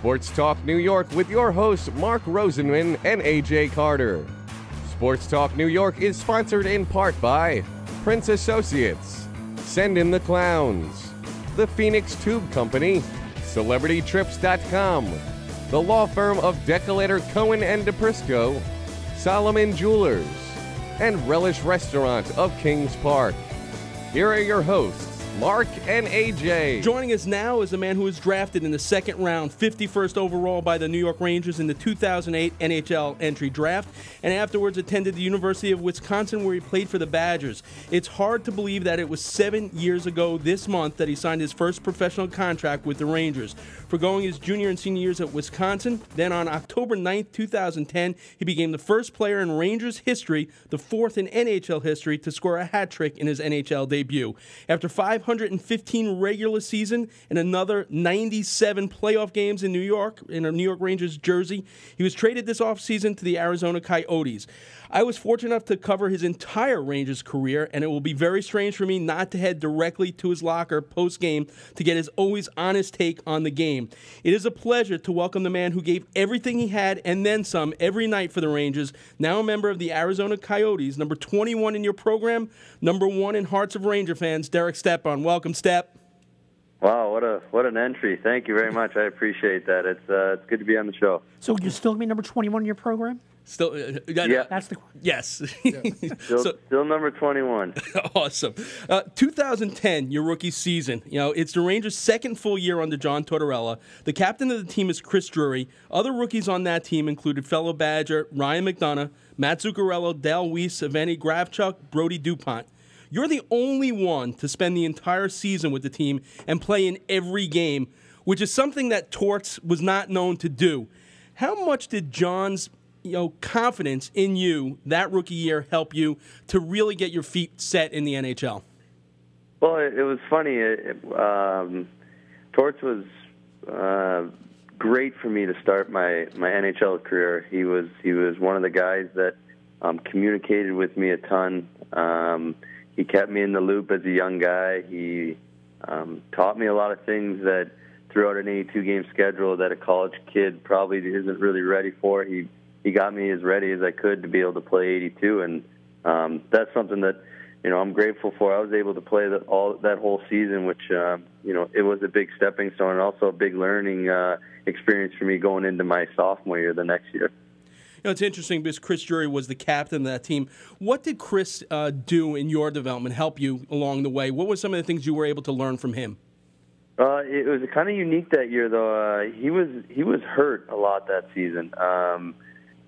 Sports Talk New York with your hosts Mark Rosenman and A.J. Carter. Sports Talk New York is sponsored in part by Prince Associates, Send in the Clowns, The Phoenix Tube Company, CelebrityTrips.com, the law firm of Decalator Cohen and DePrisco, Solomon Jewelers, and Relish Restaurant of Kings Park. Here are your hosts, Mark and AJ. Joining us now is a man who was drafted in the second round, 51st overall by the New York Rangers in the 2008 NHL entry draft, and afterwards attended the University of Wisconsin where he played for the Badgers. It's hard to believe that it was 7 years ago this month that he signed his first professional contract with the Rangers, forgoing his junior and senior years at Wisconsin. Then on October 9th, 2010, he became the first player in Rangers history, the fourth in NHL history, to score a hat trick in his NHL debut. After 515 regular season and another 97 playoff games in New York, in a New York Rangers jersey, he was traded this offseason to the Arizona Coyotes. I was fortunate enough to cover his entire Rangers career, and it will be very strange for me not to head directly to his locker post-game to get his always honest take on the game. It is a pleasure to welcome the man who gave everything he had and then some every night for the Rangers, now a member of the Arizona Coyotes, number 21 in your program, number one in hearts of Ranger fans, Derek Stepan. Welcome, Step. Wow, what an entry. Thank you very much. I appreciate that. It's good to be on the show. So you're still going to be number 21 in your program? Still, yeah. That's the question. Yes. Yeah. Still number 21. Awesome. 2010, your rookie season. You know, it's the Rangers' second full year under John Tortorella. The captain of the team is Chris Drury. Other rookies on that team included fellow Badger Ryan McDonagh, Matt Zuccarello, Dale Weise, Aveni Gravchuk, Brody DuPont. You're the only one to spend the entire season with the team and play in every game, which is something that Torts was not known to do. How much did John's confidence in you that rookie year help you to really get your feet set in the NHL? Well, it was funny. Torts was great for me to start my NHL career. He was one of the guys that communicated with me a ton. He kept me in the loop as a young guy. He taught me a lot of things that throughout an 82-game schedule that a college kid probably isn't really ready for. He got me as ready as I could to be able to play 82, and that's something that I'm grateful for. I was able to play that whole season, which it was a big stepping stone and also a big learning experience for me going into my sophomore year the next year. It's interesting because Chris Drury was the captain of that team. What did Chris do in your development, help you along the way? What were some of the things you were able to learn from him? It was kind of unique that year, though. He was hurt a lot that season.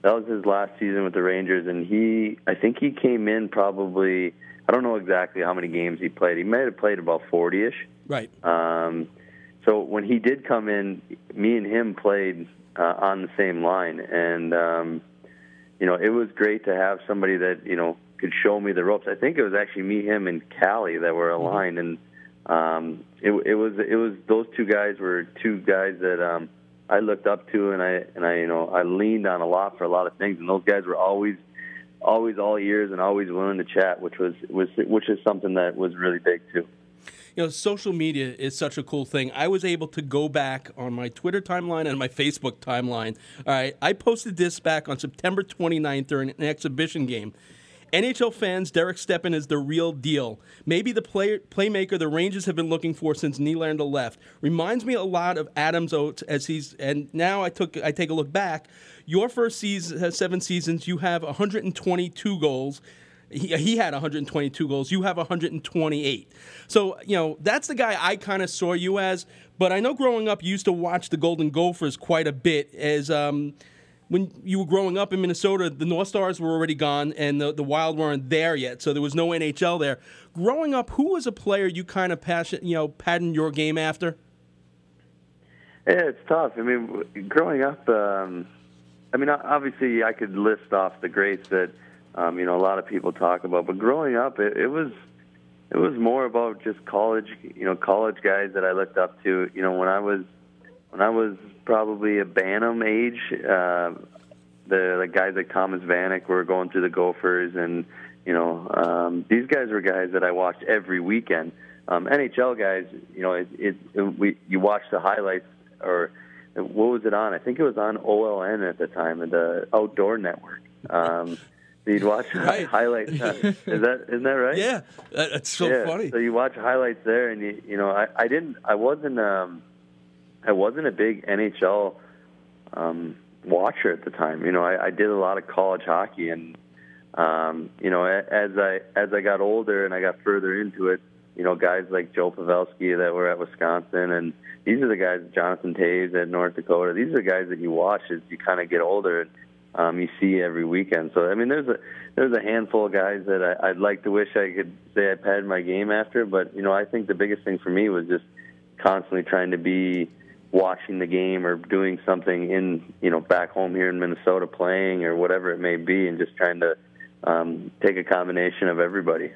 That was his last season with the Rangers, and I think he came in probably, I don't know exactly how many games he played. He might have played about 40-ish. Right. So when he did come in, me and him played on the same line, and it was great to have somebody that could show me the ropes. I think it was actually me, him, and Callie that were aligned, and it was those two guys were two guys that I looked up to, and I leaned on a lot for a lot of things, and those guys were always all ears and always willing to chat, which is something that was really big too. Social media is such a cool thing. I was able to go back on my Twitter timeline and my Facebook timeline. All right, I posted this back on September 29th during an exhibition game. NHL fans, Derek Stepan is the real deal. Maybe the playmaker the Rangers have been looking for since Nylander left. Reminds me a lot of Adams Oates and now I take a look back. Your first seven seasons, you have 122 goals. He had 122 goals. You have 128. So, that's the guy I kind of saw you as. But I know growing up you used to watch the Golden Gophers quite a bit. As when you were growing up in Minnesota, the North Stars were already gone and the Wild weren't there yet. So there was no NHL there. Growing up, who was a player you kind of patterned your game after? Yeah, it's tough. I mean, growing up, obviously I could list off the greats that a lot of people talk about, but growing up, it was more about just college guys that I looked up to. When I was probably a Bantam age, the guys like Thomas Vanek were going through the Gophers, and these guys were guys that I watched every weekend. NHL guys, you watch the highlights or what was it on? I think it was on OLN at the time, the Outdoor Network. You'd watch highlights. Isn't that right? Yeah, that's so funny. So you watch highlights there, and I wasn't a big NHL watcher at the time. You know, I did a lot of college hockey, and as I got older and I got further into it, you know, guys like Joe Pavelski that were at Wisconsin, and these are the guys, Jonathan Toews at North Dakota. These are the guys that you watch as you kind of get older. You see every weekend. So, I mean, there's a handful of guys that I'd like to wish I could say I padded my game after. But, you know, I think the biggest thing for me was just constantly trying to be watching the game or doing something in, you know, back home here in Minnesota, playing or whatever it may be, and just trying to take a combination of everybody.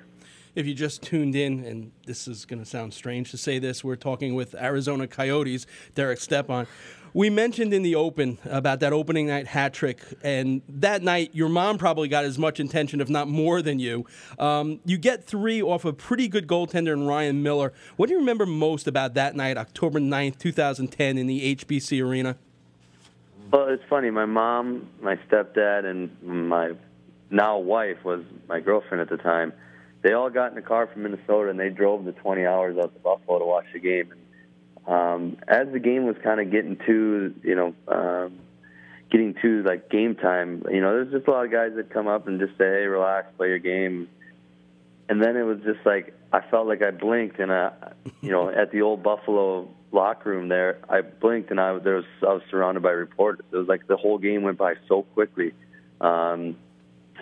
If you just tuned in, and this is going to sound strange to say this, we're talking with Arizona Coyotes, Derek Stepan. We mentioned in the open about that opening night hat trick, and that night your mom probably got as much attention, if not more, than you. You get three off a pretty good goaltender in Ryan Miller. What do you remember most about that night, October 9th, 2010, in the HBC Arena? Well, it's funny. My mom, my stepdad, and my now wife was my girlfriend at the time. They all got in the car from Minnesota, and they drove the 20 hours out to Buffalo to watch the game. As the game was kind of getting to like game time, you know, there's just a lot of guys that come up and just say, "Hey, relax, play your game." And then it was just like I felt like I blinked, and at the old Buffalo locker room there, I blinked, and I was surrounded by reporters. It was like the whole game went by so quickly. It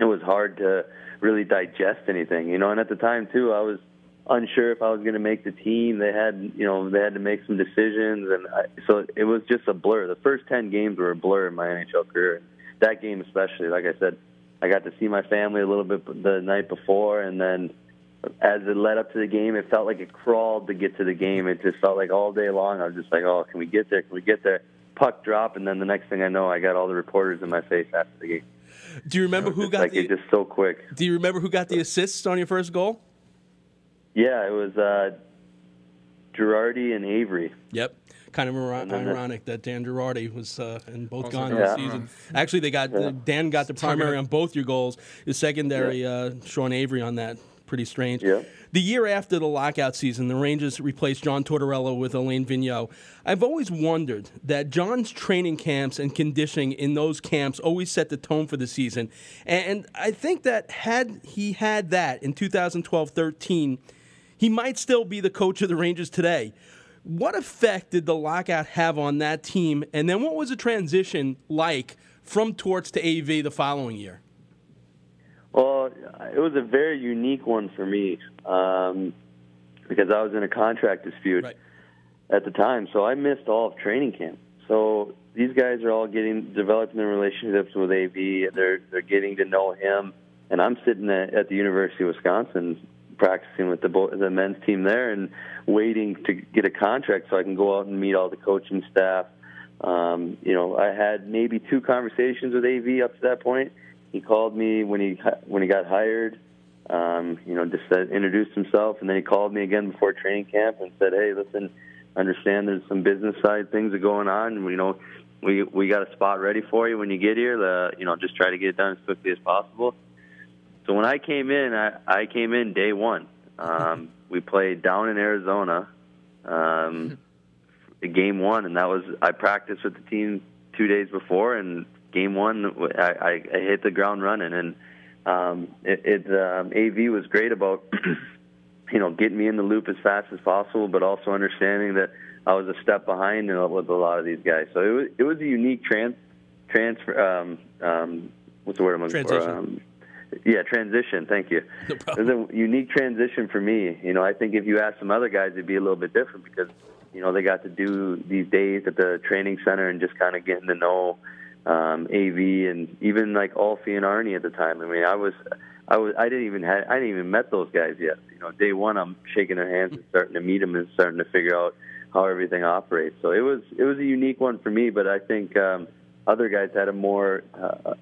was hard to really digest anything, you know. And at the time too, I was unsure if I was going to make the team. They had to make some decisions, so it was just a blur. The first 10 games were a blur in my NHL career. That game especially, like I said, I got to see my family a little bit the night before, and then as it led up to the game, it felt like it crawled to get to the game. It just felt like all day long I was just like, oh, can we get there? Can we get there? Puck drop, and then the next thing I know, I got all the reporters in my face after the game. Do you remember who got it just so quick? Do you remember who got the assists on your first goal? Yeah, it was Girardi and Avery. Yep. Kind of ironic that Dan Girardi was in both gone this season. Actually, they got Dan got the primary on both your goals. The secondary, Sean Avery on that. Pretty strange. Yeah. The year after the lockout season, the Rangers replaced John Tortorella with Alain Vigneault. I've always wondered that John's training camps and conditioning in those camps always set the tone for the season. And I think that had he had that in 2012-13, he might still be the coach of the Rangers today. What effect did the lockout have on that team? And then what was the transition like from Torts to AV the following year? Well, it was a very unique one for me because I was in a contract dispute at the time, so I missed all of training camp. So these guys are all developing their relationships with AV. They're getting to know him, and I'm sitting at the University of Wisconsin practicing with the men's team there and waiting to get a contract so I can go out and meet all the coaching staff. I had maybe two conversations with AV up to that point. He called me when he got hired, just said, introduced himself, and then he called me again before training camp and said, "Hey, listen, I understand there's some business side things are going on. You know, we got a spot ready for you when you get here. Just try to get it done as quickly as possible." So when I came in, I came in day one. We played down in Arizona, game one, and I practiced with the team 2 days before, and game one, I hit the ground running, and AV was great about, getting me in the loop as fast as possible, but also understanding that I was a step behind with a lot of these guys. So it was a unique transition. Thank you. No problem. It was a unique transition for me. You know, I think if you ask some other guys, it'd be a little bit different because, you know, they got to do these days at the training center and just kind of getting to know AV and even like Alfie and Arnie at the time. I mean, I didn't even met those guys yet. You know, day one, I'm shaking their hands and starting to meet them and starting to figure out how everything operates. So it was a unique one for me, but I think other guys had a more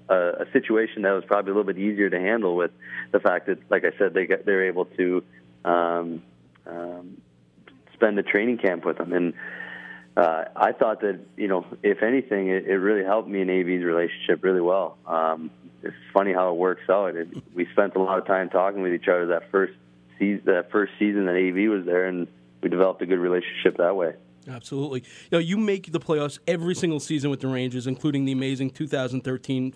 a situation that was probably a little bit easier to handle with the fact that, like I said, they're able to spend a training camp with them. And I thought that, you know, if anything, it really helped me and AV's relationship really well. It's funny how it works out. We spent a lot of time talking with each other that first season that AV was there, and we developed a good relationship that way. Absolutely. Now, you make the playoffs every single season with the Rangers, including the amazing 2013-14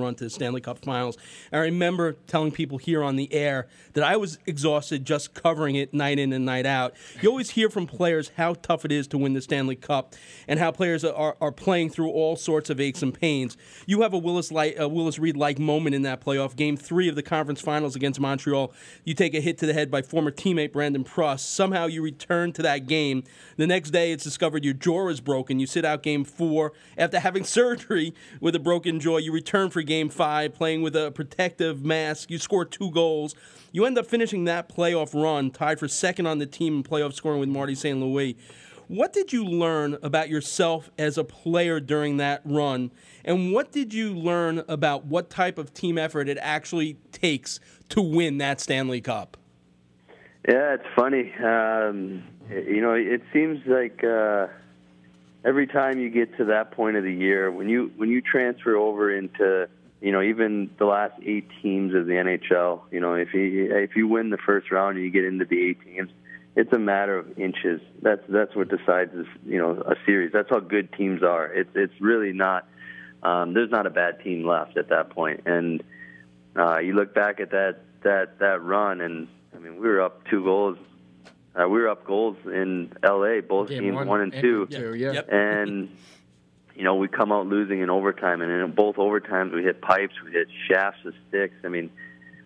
run to the Stanley Cup Finals. And I remember telling people here on the air that I was exhausted just covering it night in and night out. You always hear from players how tough it is to win the Stanley Cup and how players are playing through all sorts of aches and pains. You have a Willis Reed-like moment in that playoff. Game 3 of the conference finals against Montreal, you take a hit to the head by former teammate Brandon Pruss. Somehow you return to that game. The next day it's discovered your jaw is broken. You sit out Game 4. After having surgery with a broken jaw, you return for Game 5, playing with a protective mask. You score 2 goals. You end up finishing that playoff run, tied for second on the team in playoff scoring with Marty St. Louis. What did you learn about yourself as a player during that run? And what did you learn about what type of team effort it actually takes to win that Stanley Cup? Yeah, it's funny. You know, it seems like... every time you get to that point of the year, when you transfer over into, you know, even the last 8 teams of the NHL, you know, if you win the first round and you get into the 8 teams, it's a matter of inches. That's what decides, you know, a series. That's how good teams are. It's really not. There's not a bad team left at that point. And you look back at that run, and I mean, we were up 2 goals. We were up goals in L.A., both teams 1 and 2. Yeah. Yep. And, you know, we come out losing in overtime. And in both overtimes, we hit pipes, we hit shafts with sticks. I mean,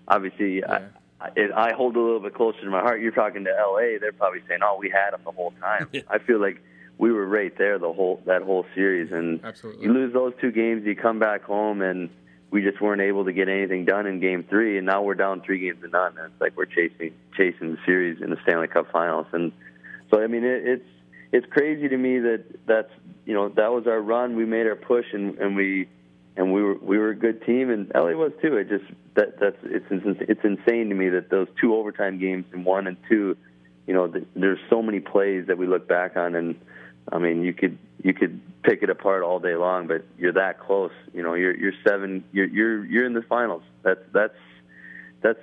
obviously, yeah. I hold a little bit closer to my heart. You're talking to L.A., they're probably saying, oh, we had them the whole time. I feel like we were right there that whole series. And absolutely. You lose those 2 games, you come back home, and we just weren't able to get anything done in Game 3, and now we're down 3 games to none. And it's like we're chasing the series in the Stanley Cup Finals, and so I mean it's crazy to me that's you know that was our run. We made our push, and we were a good team, and LA was too. It just it's insane to me that those 2 overtime games in 1 and 2, you know, there's so many plays that we look back on, and I mean you could pick it apart all day long, but you're that close. You know, you're 7. You're in the finals. That's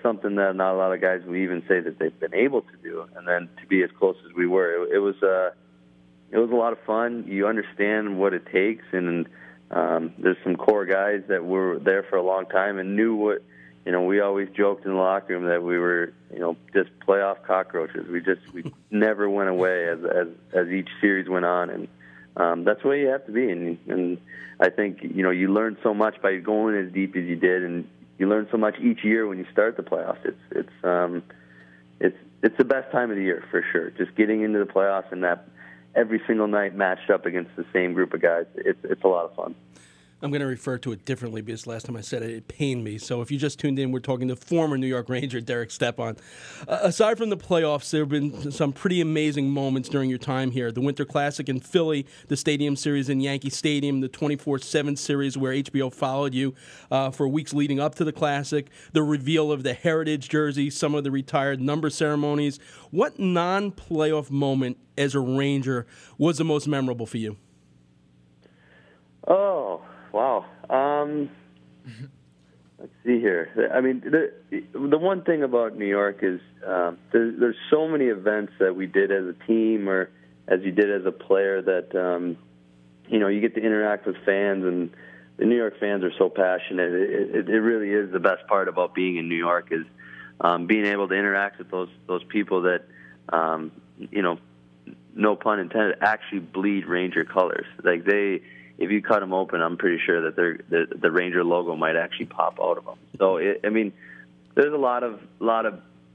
something that not a lot of guys would even say that they've been able to do. And then to be as close as we were, it was a lot of fun. You understand what it takes, and there's some core guys that were there for a long time and knew what. You know, we always joked in the locker room that we were, you know, just playoff cockroaches. We never went away as each series went on, and that's the way you have to be. And I think, you know, you learn so much by going as deep as you did, and you learn so much each year when you start the playoffs. It's the best time of the year for sure. Just getting into the playoffs and that every single night matched up against the same group of guys. It's a lot of fun. I'm going to refer to it differently because last time I said it, it pained me. So if you just tuned in, we're talking to former New York Ranger Derek Stepan. Aside from the playoffs, there have been some pretty amazing moments during your time here. The Winter Classic in Philly, the Stadium Series in Yankee Stadium, the 24/7 series where HBO followed you for weeks leading up to the Classic, the reveal of the Heritage jersey, some of the retired number ceremonies. What non-playoff moment as a Ranger was the most memorable for you? Oh, wow. Let's see here. I mean, the one thing about New York is there's so many events that we did as a team or as you did as a player that, you know, you get to interact with fans, and the New York fans are so passionate. It really is the best part about being in New York is being able to interact with those people that, you know, no pun intended, actually bleed Ranger colors. Like they... If you cut them open, I'm pretty sure that the Ranger logo might actually pop out of them. So, I mean, there's a lot of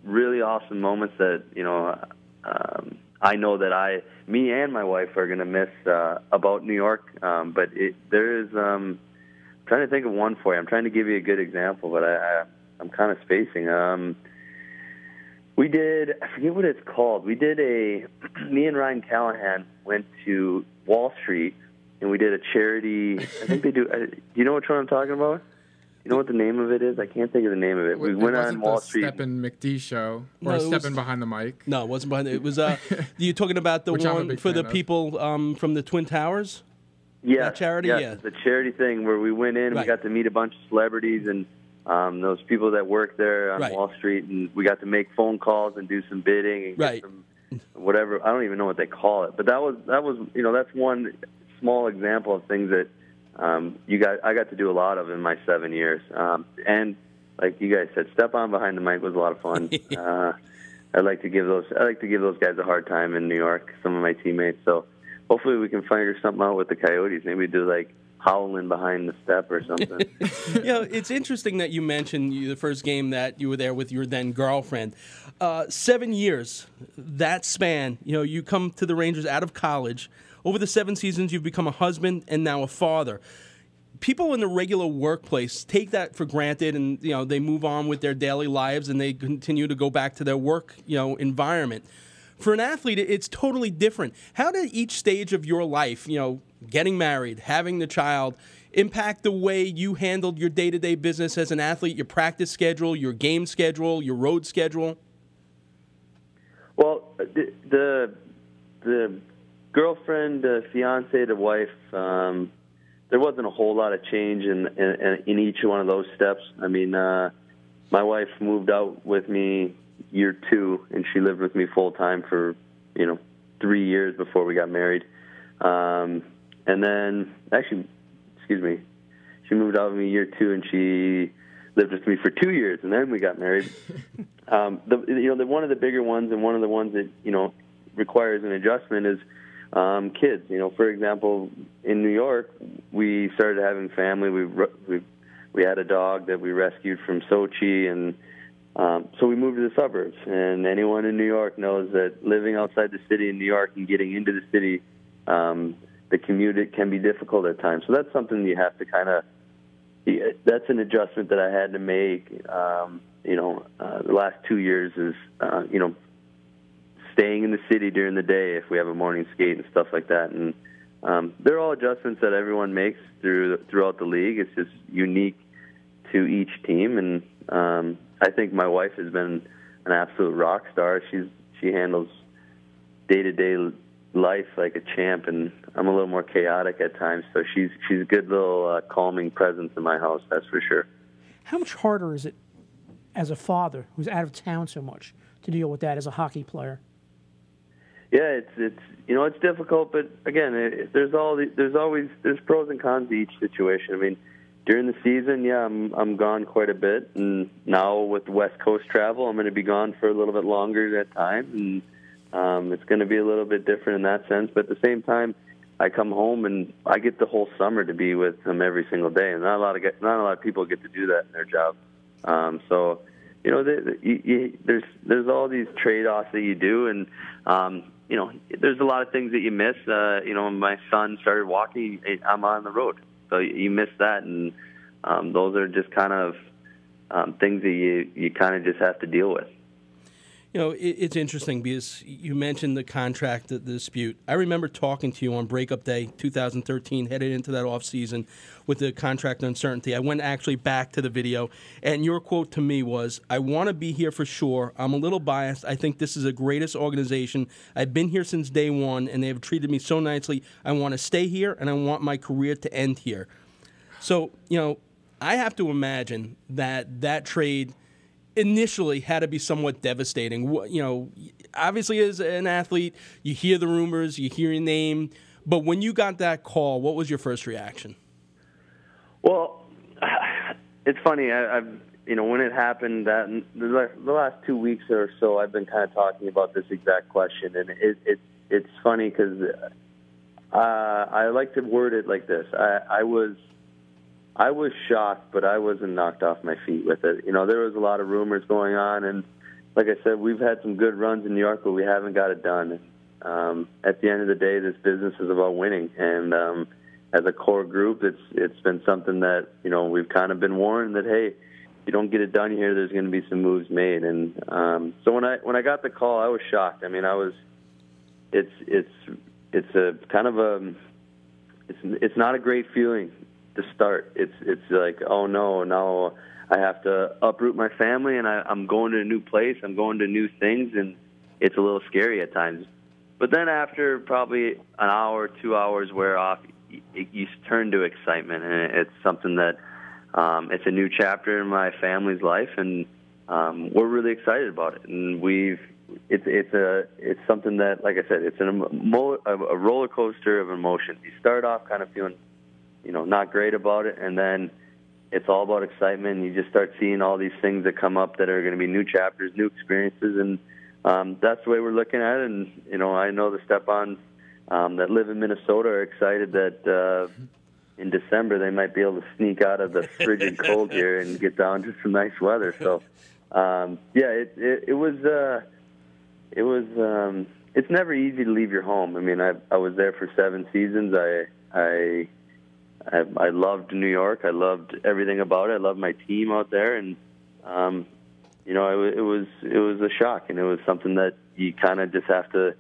really awesome moments that, you know, I know that me and my wife are going to miss about New York. I'm trying to think of one for you. I'm trying to give you a good example, but I'm kind of spacing. I forget what it's called. Me and Ryan Callahan went to Wall Street, and we did a charity. I think they do. Do you know which one I'm talking about? You know what the name of it is? I can't think of the name of it. We went on Wall Street. It wasn't the Steppen McD show, or no, Steppen Behind the Mic. No, it wasn't behind the mic. It was, you're talking about the one for the people from the Twin Towers? Yeah. That charity? Yes, yeah. The charity thing where we went in, we got to meet a bunch of celebrities and those people that work there on Wall Street, and we got to make phone calls and do some bidding and get some whatever. I don't even know what they call it. But that was you know, that's one small example of things that I got to do a lot of in my 7 years. And like you guys said, Step On Behind the Mic was a lot of fun. I like to give those guys a hard time in New York, some of my teammates. So hopefully we can figure something out with the Coyotes. Maybe do like howling behind the step or something. You know, it's interesting that you mentioned the first game that you were there with your then girlfriend. 7 years, that span, you know, you come to the Rangers out of college. Over the 7 seasons, you've become a husband and now a father. People in the regular workplace take that for granted, and you know, they move on with their daily lives and they continue to go back to their work, you know, environment. For an athlete, it's totally different. How did each stage of your life, you know, getting married, having the child, impact the way you handled your day-to-day business as an athlete, your practice schedule, your game schedule, your road schedule? Well, the girlfriend, the fiance, the wife, there wasn't a whole lot of change in each one of those steps. I mean, my wife moved out with me year 2, and she lived with me full-time for, you know, 3 years before we got married. And then, actually, excuse me, she moved out with me year 2, and she lived with me for 2 years, and then we got married. One of the bigger ones and one of the ones that, you know, requires an adjustment is kids. You know, for example, in New York, we started having family. We had a dog that we rescued from Sochi, and so we moved to the suburbs. And anyone in New York knows that living outside the city in New York and getting into the city, the commute, it can be difficult at times. So that's something you have to that's an adjustment that I had to make. The last 2 years is, staying in the city during the day if we have a morning skate and stuff like that. And they're all adjustments that everyone makes throughout the league. It's just unique to each team. And I think my wife has been an absolute rock star. She handles day-to-day life like a champ, and I'm a little more chaotic at times. So she's a good little calming presence in my house, that's for sure. How much harder is it as a father who's out of town so much to deal with that as a hockey player? Yeah, it's difficult, but again, there's pros and cons to each situation. I mean, during the season, yeah, I'm gone quite a bit, and now with West Coast travel, I'm going to be gone for a little bit longer at times, and it's going to be a little bit different in that sense. But at the same time, I come home and I get the whole summer to be with them every single day, and not a lot of people get to do that in their job. So, you know, there's all these trade-offs that you do, and you know, there's a lot of things that you miss. My son started walking. I'm on the road, so you miss that, and those are just kind of things that you kind of just have to deal with. You know, it's interesting because you mentioned the contract, the dispute. I remember talking to you on breakup day 2013, headed into that off season with the contract uncertainty. I went actually back to the video, and your quote to me was, "I want to be here for sure. I'm a little biased. I think this is the greatest organization. I've been here since day one, and they have treated me so nicely. I want to stay here, and I want my career to end here." So, you know, I have to imagine that trade initially had to be somewhat devastating. You know, obviously as an athlete, you hear the rumors, you hear your name, but when you got that call, what was your first reaction? Well, it's funny. When it happened, that the last 2 weeks or so, I've been kind of talking about this exact question, and it's funny because I like to word it like this. I was shocked, but I wasn't knocked off my feet with it. You know, there was a lot of rumors going on, and like I said, we've had some good runs in New York, but we haven't got it done. At the end of the day, this business is about winning, and as a core group, it's been something that, you know, we've kind of been warned that, hey, if you don't get it done here, there's going to be some moves made. And so when I got the call, I was shocked. I mean, it's not a great feeling. to start. It's like, oh no, now I have to uproot my family, and I'm going to a new place. I'm going to new things, and it's a little scary at times. But then after probably an hour, 2 hours wear off, you turn to excitement, and it's something that it's a new chapter in my family's life, and we're really excited about it. And it's something that, like I said, it's a roller coaster of emotions. You start off kind of feeling, not great about it, and then it's all about excitement. And you just start seeing all these things that come up that are going to be new chapters, new experiences, and that's the way we're looking at it. And I know the Step-ons that live in Minnesota are excited that in December they might be able to sneak out of the frigid cold here and get down to some nice weather. So it was it's never easy to leave your home. I mean, I was there for 7 seasons. I loved New York. I loved everything about it. I loved my team out there, and it was a shock, and it was something that you kind of just have to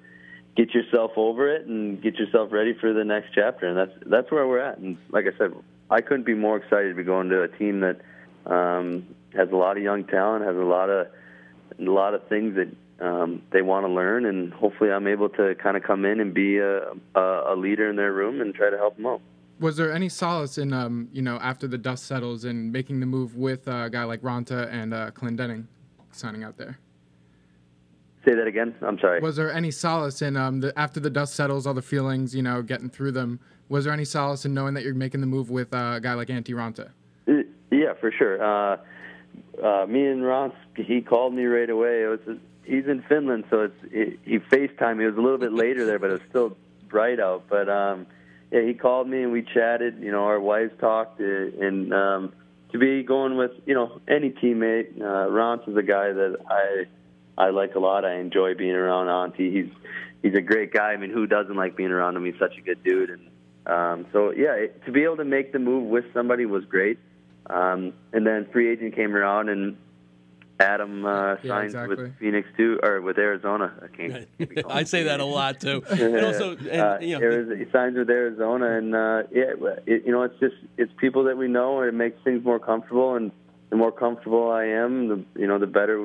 get yourself over it and get yourself ready for the next chapter. And that's where we're at. And like I said, I couldn't be more excited to be going to a team that has a lot of young talent, has a lot of things that they want to learn, and hopefully I'm able to kind of come in and be a leader in their room and try to help them out. Was there any solace in, after the dust settles and making the move with a guy like Raanta and Clendenning signing out there? Say that again? I'm sorry. Was there any solace in, after the dust settles, all the feelings, getting through them, was there any solace in knowing that you're making the move with a guy like Antti Raanta? Yeah, for sure. Me and Raanta, he called me right away. He's in Finland, so he FaceTimed me. It was a little bit later there, but it was still bright out. But, yeah, he called me and we chatted. Our wives talked, and to be going with any teammate, Raanta is a guy that I like a lot. I enjoy being around Antti. He's a great guy. I mean, who doesn't like being around him? He's such a good dude. And to be able to make the move with somebody was great. And then free agent came around, and Adam signs with Phoenix too, or with Arizona. I say that a lot too. And also, he signs with Arizona, and it's people that we know, and it makes things more comfortable. And the more comfortable I am, the better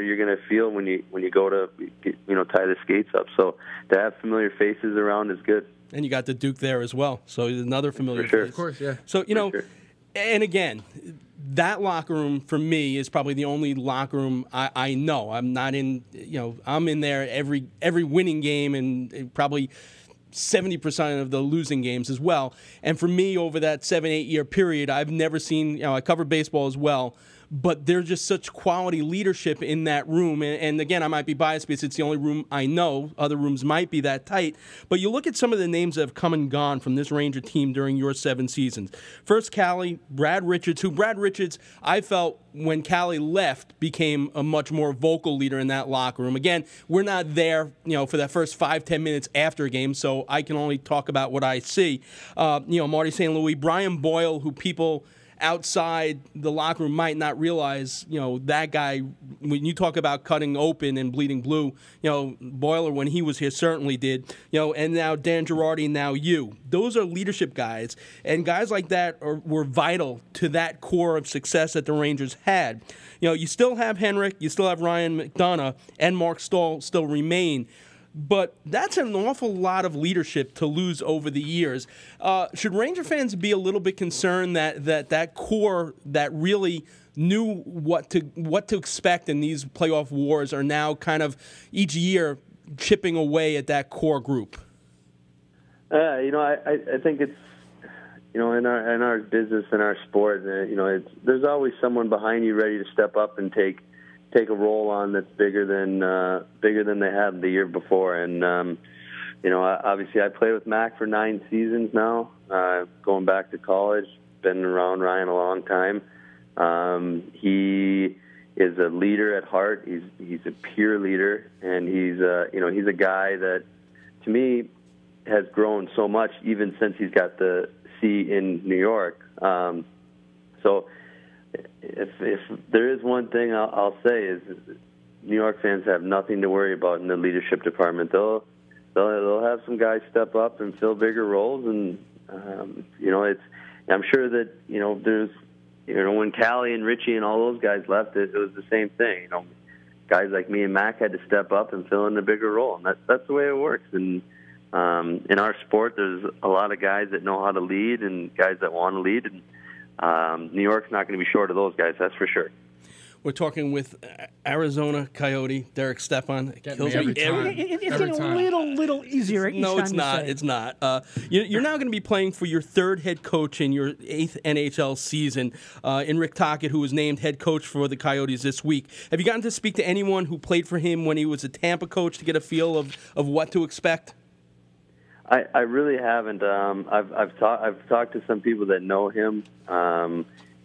you're going to feel when you go to tie the skates up. So to have familiar faces around is good. And you got the Duke there as well, so another familiar face. Sure. Of course, yeah. So sure. And again, that locker room for me is probably the only locker room I know. I'm not in, I'm in there every winning game and probably 70% of the losing games as well. And for me, over that 7-8 year period, I've never seen, I cover baseball as well, but there's just such quality leadership in that room. And again, I might be biased because it's the only room I know. Other rooms might be that tight. But you look at some of the names that have come and gone from this Ranger team during your 7 seasons. First, Callie, Brad Richards, I felt when Callie left, became a much more vocal leader in that locker room. Again, we're not there, for that first 5-10 minutes after a game, so I can only talk about what I see. Marty St. Louis, Brian Boyle, who people outside the locker room might not realize, that guy, when you talk about cutting open and bleeding blue, Boiler, when he was here, certainly did, and now Dan Girardi, now you. Those are leadership guys, and guys like that were vital to that core of success that the Rangers had. You still have Henrik, you still have Ryan McDonagh, and Mark Stahl still remain. But that's an awful lot of leadership to lose over the years. Should Ranger fans be a little bit concerned that core that really knew what to expect in these playoff wars are now kind of each year chipping away at that core group? I think it's in our business, in our sport, there's always someone behind you ready to step up and take a role on that's bigger than they had the year before. And obviously I played with Mac for 9 seasons now, going back to college. Been around Ryan a long time. He is a leader at heart. He's a peer leader, and he's a guy that to me has grown so much even since he's got the C in New York. If there is one thing I'll say is New York fans have nothing to worry about in the leadership department. They'll have some guys step up and fill bigger roles, and I'm sure that, you know, there's, you know, when Callie and Richie and all those guys left, it was the same thing. You know, guys like me and Mac had to step up and fill in a bigger role, and that's the way it works. And in our sport, there's a lot of guys that know how to lead and guys that want to lead, and New York's not going to be short of those guys, that's for sure. We're talking with Arizona Coyote Derek Stepan. It kills me every time. a little easier. It's not. You're now going to be playing for your third head coach in your eighth NHL season, in Rick Tocchet, who was named head coach for the Coyotes this week. Have you gotten to speak to anyone who played for him when he was a Tampa coach to get a feel of what to expect? I really haven't. I've talked to some people that know him.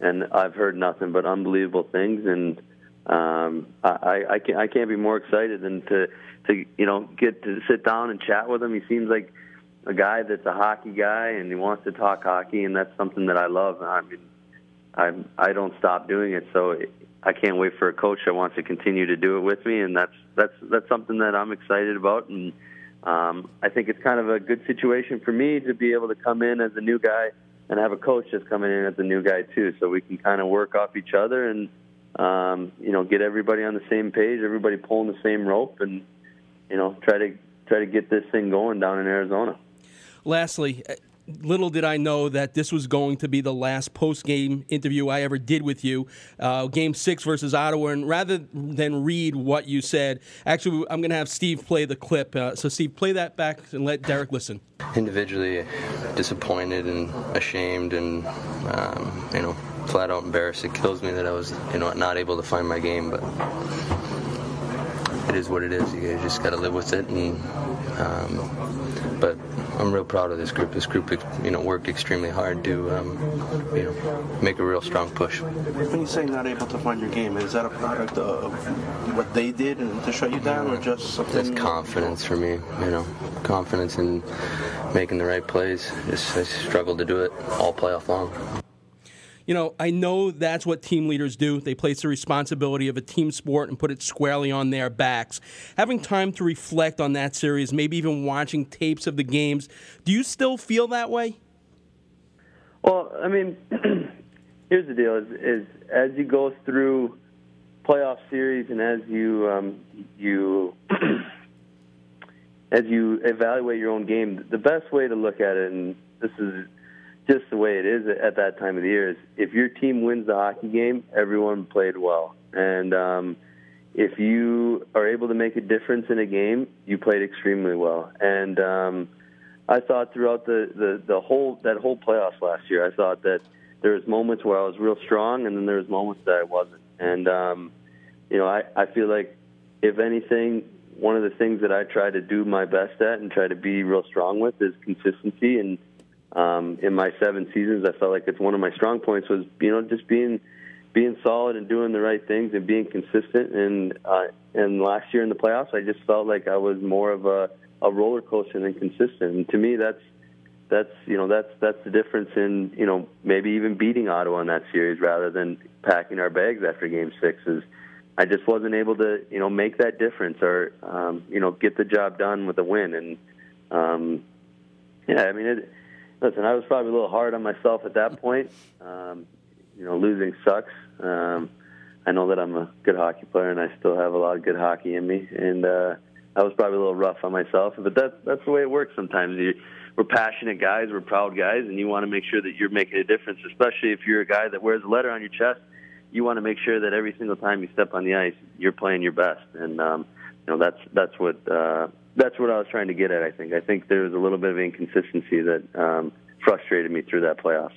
And I've heard nothing but unbelievable things, and I can't be more excited than to you know, get to sit down and chat with him. He seems like a guy that's a hockey guy, and he wants to talk hockey, and that's something that I love. I mean, I don't stop doing it, so I can't wait for a coach that wants to continue to do it with me, and that's something that I'm excited about. And I think it's kind of a good situation for me to be able to come in as a new guy and have a coach that's coming in as a new guy too, so we can kind of work off each other and you know, get everybody on the same page, everybody pulling the same rope, and you know, try to get this thing going down in Arizona. Lastly, little did I know that this was going to be the last post-game interview I ever did with you, Game 6 versus Ottawa, and rather than read what you said, actually, I'm going to have Steve play the clip. So, Steve, play that back and let Derek listen. Individually, disappointed and ashamed and, you know, flat out embarrassed. It kills me that I was, you know, not able to find my game, but it is what it is. You guys just got to live with it, and but I'm real proud of this group. This group, you know, worked extremely hard to, you know, make a real strong push. When you say not able to find your game, is that a product of what they did and to shut you down, or just something? That's confidence for me, you know, confidence in making the right plays. Just, I struggled to do it all playoff long. You know, I know that's what team leaders do. They place the responsibility of a team sport and put it squarely on their backs. Having time to reflect on that series, maybe even watching tapes of the games, do you still feel that way? Well, I mean, here's the deal. Is as you go through playoff series and as you as you evaluate your own game, the best way to look at it, and this is just the way it is at that time of the year, is if your team wins the hockey game, everyone played well. And if you are able to make a difference in a game, you played extremely well. And I thought throughout the whole playoffs last year, I thought that there was moments where I was real strong, and then there was moments that I wasn't. And, you know, I feel like, if anything, one of the things that I try to do my best at and try to be real strong with is consistency. And in my 7 seasons, I felt like it's one of my strong points was, you know, just being solid and doing the right things and being consistent. And last year in the playoffs, I just felt like I was more of a roller coaster than consistent. And to me, that's the difference in, you know, maybe even beating Ottawa in that series rather than packing our bags after Game 6. Is I just wasn't able to, you know, make that difference or you know, get the job done with a win. And yeah, I mean it. Listen, I was probably a little hard on myself at that point. You know, losing sucks. I know that I'm a good hockey player, and I still have a lot of good hockey in me. And I was probably a little rough on myself, but that's the way it works sometimes. We're passionate guys, we're proud guys, and you want to make sure that you're making a difference, especially if you're a guy that wears a letter on your chest. You want to make sure that every single time you step on the ice, you're playing your best. And you know, that's what I was trying to get at, I think. I think there was a little bit of inconsistency that frustrated me through that playoffs.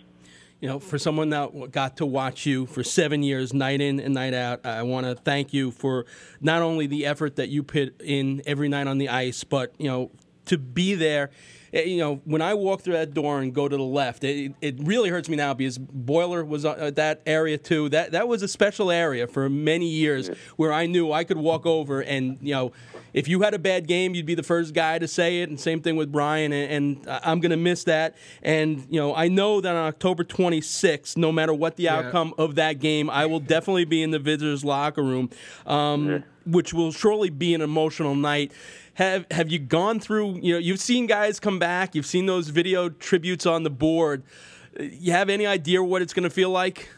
You know, for someone that got to watch you for 7 years, night in and night out, I want to thank you for not only the effort that you put in every night on the ice, but, you know, to be there. You know, when I walk through that door and go to the left, it really hurts me now because Boiler was that area too. That was a special area for many years where I knew I could walk over and, you know, if you had a bad game, you'd be the first guy to say it. And same thing with Brian, and I'm going to miss that. And, you know, I know that on October 26th, no matter what the outcome of that game, I will definitely be in the visitors' locker room, which will surely be an emotional night. Have you gone through, you know, you've seen guys come back, you've seen those video tributes on the board. You have any idea what it's going to feel like?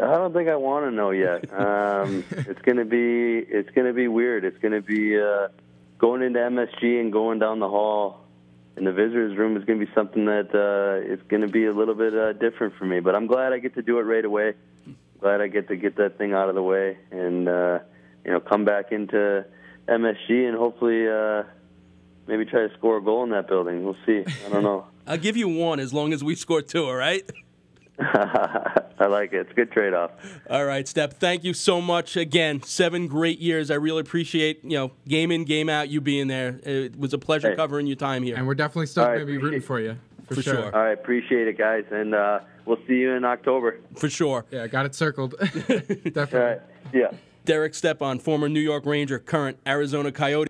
I don't think I want to know yet. It's going to be weird. It's going to be going into MSG and going down the hall in the visitors room is going to be something that is going to be a little bit different for me. But I'm glad I get to do it right away. I'm glad I get to get that thing out of the way and come back into MSG and hopefully maybe try to score a goal in that building. We'll see. I don't know. I'll give you one as long as we score two. All right. I like it. It's a good trade-off. All right, Step, thank you so much again. 7 great years. I really appreciate, game in, game out, you being there. It was a pleasure covering your time here. And we're definitely still going to be rooting for you. For sure. All right, appreciate it, guys. And we'll see you in October. For sure. Yeah, got it circled. Definitely. All right, yeah. Derek Stepan, former New York Ranger, current Arizona Coyote.